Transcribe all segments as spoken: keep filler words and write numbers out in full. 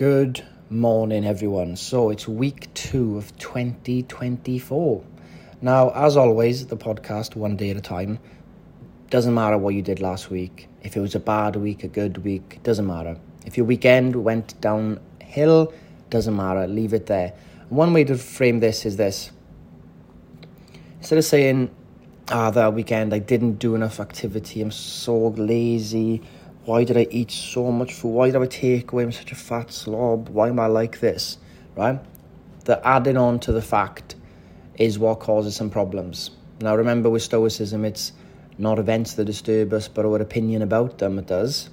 Good morning, everyone. So it's week two of twenty twenty-four. Now, as always, the podcast, one day at a time. Doesn't matter what you did last week. If it was a bad week, a good week, doesn't matter. If your weekend went downhill, doesn't matter. Leave it there. One way to frame this is this. Instead of saying, ah, that weekend I didn't do enough activity, I'm so lazy, why did I eat so much food? Why did I take away? I'm such a fat slob. Why am I like this? Right? The adding on to the fact is what causes some problems. Now, remember with Stoicism, it's not events that disturb us, but our opinion about them, it does.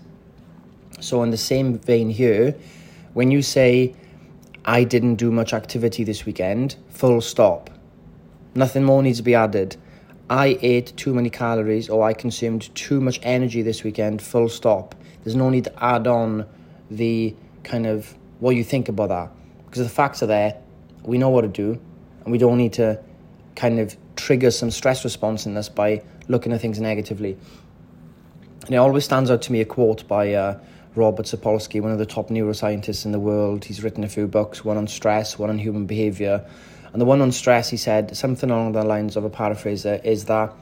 So in the same vein here, when you say, I didn't do much activity this weekend, full stop. Nothing more needs to be added. I ate too many calories, or I consumed too much energy this weekend, full stop. There's no need to add on the kind of what you think about that. Because the facts are there, we know what to do, and we don't need to kind of trigger some stress response in us by looking at things negatively. And it always stands out to me, a quote by uh, Robert Sapolsky, one of the top neuroscientists in the world. He's written a few books, one on stress, one on human behaviour. And the one on stress, he said, something along the lines of a paraphraser, is that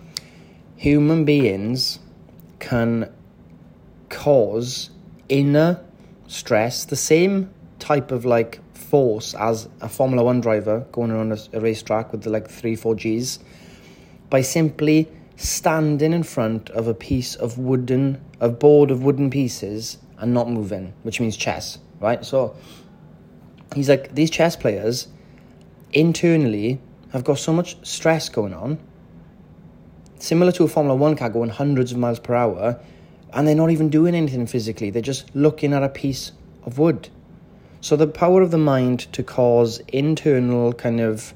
human beings can cause inner stress, the same type of like force as a Formula One driver going around a, a racetrack with the like three, four Gs, by simply standing in front of a piece of wooden, a board of wooden pieces and not moving, which means chess, right? So he's like, these chess players internally have got so much stress going on, similar to a Formula One car going hundreds of miles per hour, and they're not even doing anything physically. They're just looking at a piece of wood. So the power of the mind to cause internal kind of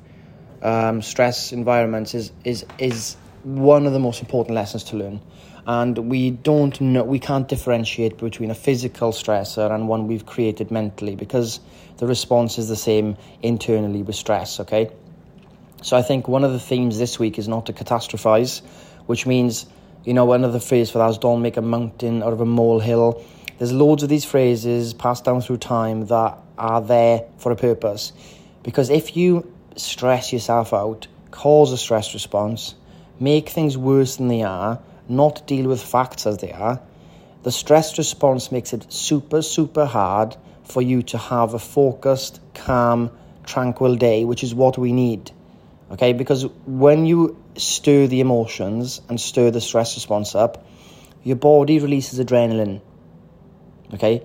um, stress environments is is is one of the most important lessons to learn. And we don't know, we can't differentiate between a physical stressor and one we've created mentally, because the response is the same internally with stress, okay? So I think one of the themes this week is not to catastrophize, which means, you know, another phrase for that is don't make a mountain out of a molehill. There's loads of these phrases passed down through time that are there for a purpose. Because if you stress yourself out, cause a stress response, make things worse than they are, not deal with facts as they are, the stress response makes it super, super hard for you to have a focused, calm, tranquil day, which is what we need, okay? Because when you stir the emotions and stir the stress response up, your body releases adrenaline, okay?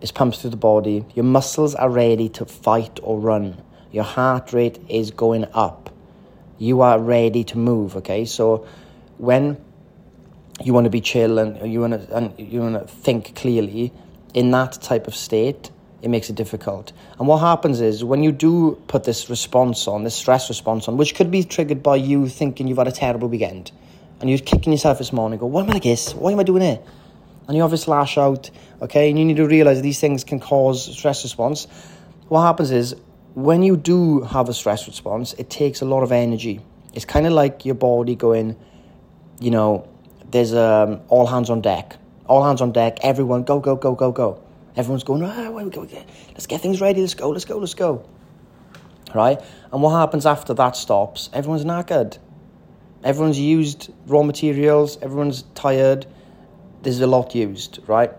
It's pumped through the body. Your muscles are ready to fight or run. Your heart rate is going up. You are ready to move, okay? So when you want to be chill and you want to and you want to think clearly, in that type of state, it makes it difficult. And what happens is when you do put this response on, this stress response on, which could be triggered by you thinking you've had a terrible weekend, and you're kicking yourself this morning, go, what am I like this? Why am I doing it? And you obviously lash out, okay? And you need to realise these things can cause stress response. What happens is when you do have a stress response, it takes a lot of energy. It's kind of like your body going, you know, there's um, all hands on deck. All hands on deck. Everyone, go, go, go, go, go. Everyone's going, ah, where we go again? Let's get things ready. Let's go, let's go, let's go. Right? And what happens after that stops? Everyone's knackered. Everyone's used raw materials. Everyone's tired. There's a lot used, right?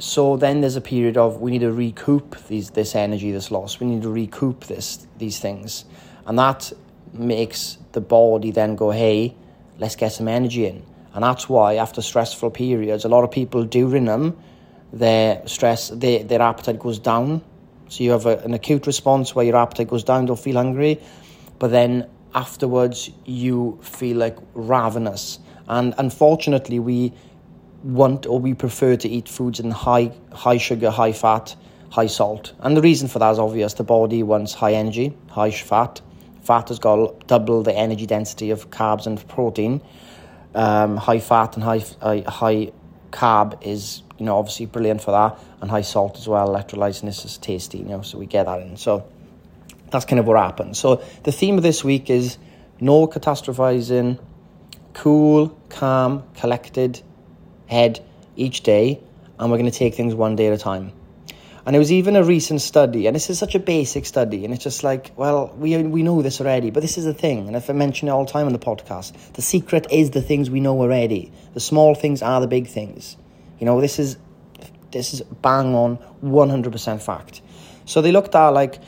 So then there's a period of we need to recoup these this energy that's lost. We need to recoup this these things. And that makes the body then go, hey, let's get some energy in. And that's why after stressful periods, a lot of people during them, their stress, their, their appetite goes down. So you have a, an acute response where your appetite goes down, don't feel hungry. But then afterwards, you feel like ravenous. And unfortunately, we want or we prefer to eat foods in high, high sugar, high fat, high salt. And the reason for that is obvious. The body wants high energy, high fat. Fat has got double the energy density of carbs and protein. Um, high fat and high uh, high carb is, you know, obviously brilliant for that, and high salt as well. Electrolytes, and this is tasty, you know, so we get that in. So that's kind of what happens. So the theme of this week is no catastrophizing, cool, calm, collected head each day, and we're going to take things one day at a time. And it was even a recent study, and this is such a basic study, and it's just like, well, we we know this already, but this is the thing, and if I mention it all the time on the podcast, the secret is the things we know already. The small things are the big things. You know, this is this is bang on one hundred percent fact. So they looked at, like,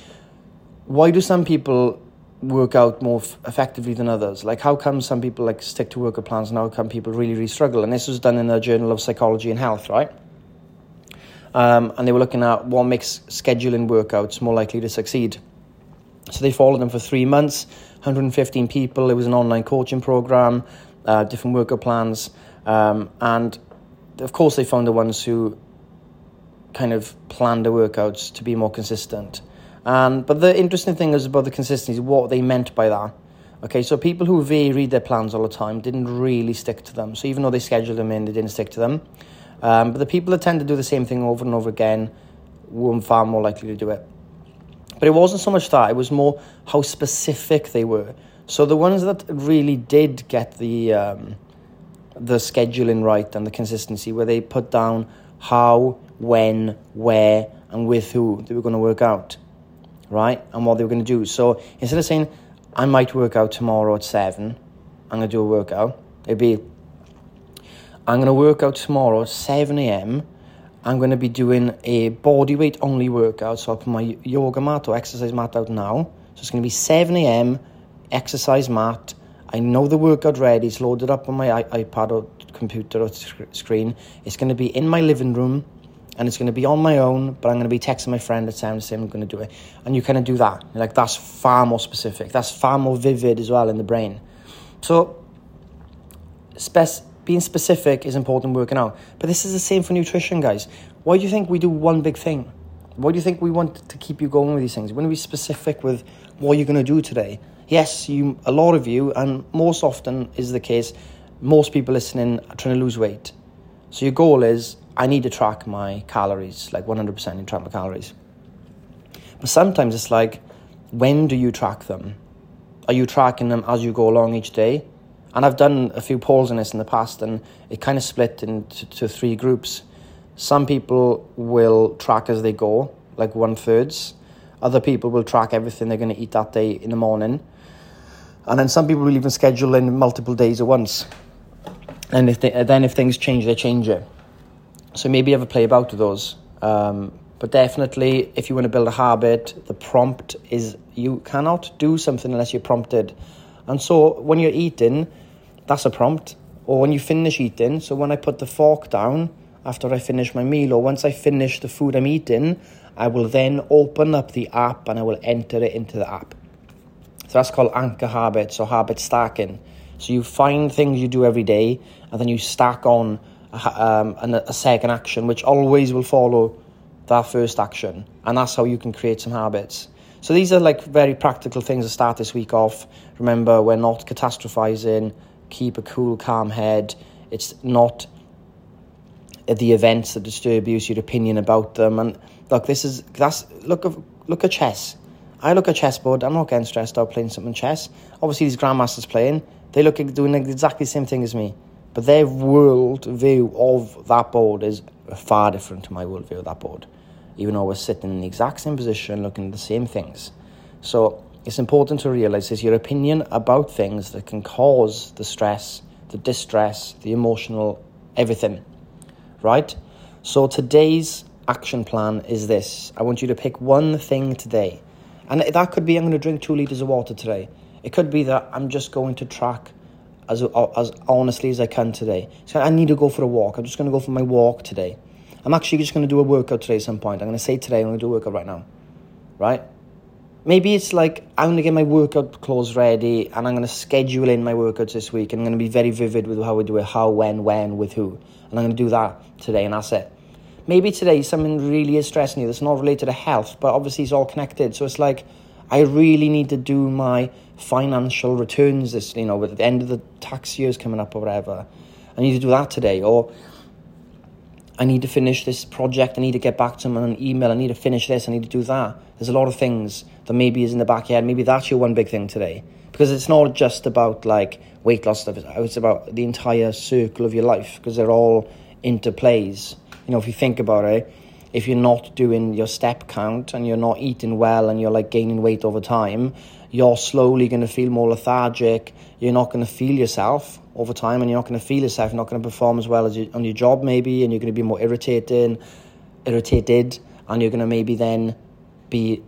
why do some people work out more f- effectively than others? Like, how come some people, like, stick to workout plans, and how come people really, really struggle? And this was done in the Journal of Psychology and Health, right? Um, and they were looking at what makes scheduling workouts more likely to succeed. So they followed them for three months, one hundred fifteen people. It was an online coaching program, uh, different workout plans. Um, and, of course, they found the ones who kind of planned the workouts to be more consistent. Um, but the interesting thing is about the consistency, what they meant by that. Okay, so people who varied their plans all the time didn't really stick to them. So even though they scheduled them in, they didn't stick to them. Um, but the people that tend to do the same thing over and over again were far more likely to do it. But it wasn't so much that, it was more how specific they were. So the ones that really did get the um, the scheduling right and the consistency, where they put down how, when, where, and with who they were going to work out, right? And what they were going to do. So instead of saying, I might work out tomorrow at seven, I'm going to do a workout, it'd be, I'm going to work out tomorrow at seven a.m. I'm going to be doing a body weight only workout. So I'll put my yoga mat or exercise mat out now. So it's going to be seven a.m. exercise mat. I know the workout ready. It's loaded up on my iPad or computer or sc- screen. It's going to be in my living room and it's going to be on my own. But I'm going to be texting my friend at seven saying I'm going to do it. And you kind of do that. You're like, that's far more specific. That's far more vivid as well in the brain. So spec. Being specific is important working out. But this is the same for nutrition, guys. Why do you think we do one big thing? Why do you think we want to keep you going with these things? When are we specific with what you're going to do today? Yes, you, a lot of you, and most often is the case, most people listening are trying to lose weight. So your goal is, I need to track my calories, like one hundred percent in track my calories. But sometimes it's like, when do you track them? Are you tracking them as you go along each day? And I've done a few polls on this in the past, and it kind of split into three groups. Some people will track as they go, like one-thirds. Other people will track everything they're going to eat that day in the morning. And then some people will even schedule in multiple days at once. And if they, then if things change, they change it. So maybe have a play about with those. Um, but definitely, if you want to build a habit, the prompt is you cannot do something unless you're prompted. And so when you're eating, that's a prompt. Or when you finish eating, so when I put the fork down after I finish my meal, or once I finish the food I'm eating, I will then open up the app and I will enter it into the app. So that's called anchor habits or habit stacking. So you find things you do every day and then you stack on um, a second action, which always will follow that first action. And that's how you can create some habits. So these are like very practical things to start this week off. Remember, we're not catastrophizing. Keep a cool, calm head. It's not the events that disturb you, it's your opinion about them. And look, this is that's look of look at chess. I look at chessboard. I'm not getting stressed out playing something chess. Obviously, these grandmasters playing, they look at doing exactly the same thing as me, but their world view of that board is far different to my world view of that board. Even though we're sitting in the exact same position, looking at the same things. So it's important to realise it's your opinion about things that can cause the stress, the distress, the emotional, everything, right? So today's action plan is this. I want you to pick one thing today. And that could be, I'm going to drink two litres of water today. It could be that I'm just going to track as, as honestly as I can today. So I need to go for a walk. I'm just going to go for my walk today. I'm actually just going to do a workout today at some point. I'm going to say today, I'm going to do a workout right now, right? Maybe it's like, I'm going to get my workout clothes ready and I'm going to schedule in my workouts this week. And I'm going to be very vivid with how we do it, how, when, when, with who. And I'm going to do that today and that's it. Maybe today something really is stressing you that's not related to health, but obviously it's all connected. So it's like, I really need to do my financial returns this, you know, at the end of the tax year's coming up or whatever. I need to do that today. Or I need to finish this project, I need to get back to them on an email, I need to finish this, I need to do that. There's a lot of things that maybe is in the back of your head. Maybe that's your one big thing today. Because it's not just about like weight loss stuff, it's about the entire circle of your life because they're all interplays. You know, if you think about it, if you're not doing your step count and you're not eating well and you're like gaining weight over time, you're slowly going to feel more lethargic. You're not going to feel yourself over time, and you're not going to feel yourself. You're not going to perform as well as you, on your job maybe, and you're going to be more irritating, irritated, and you're going to maybe then be...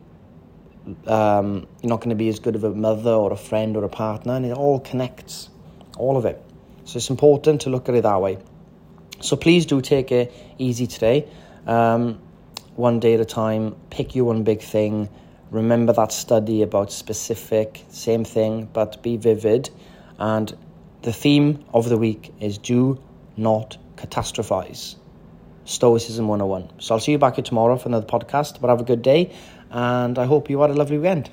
Um, you're not going to be as good of a mother or a friend or a partner, and it all connects, all of it. So it's important to look at it that way. So please do take it easy today, um, one day at a time. Pick your one big thing. Remember that study about specific, same thing, but be vivid. And the theme of the week is do not catastrophize. Stoicism one oh one. So I'll see you back here tomorrow for another podcast, but have a good day. And I hope you had a lovely weekend.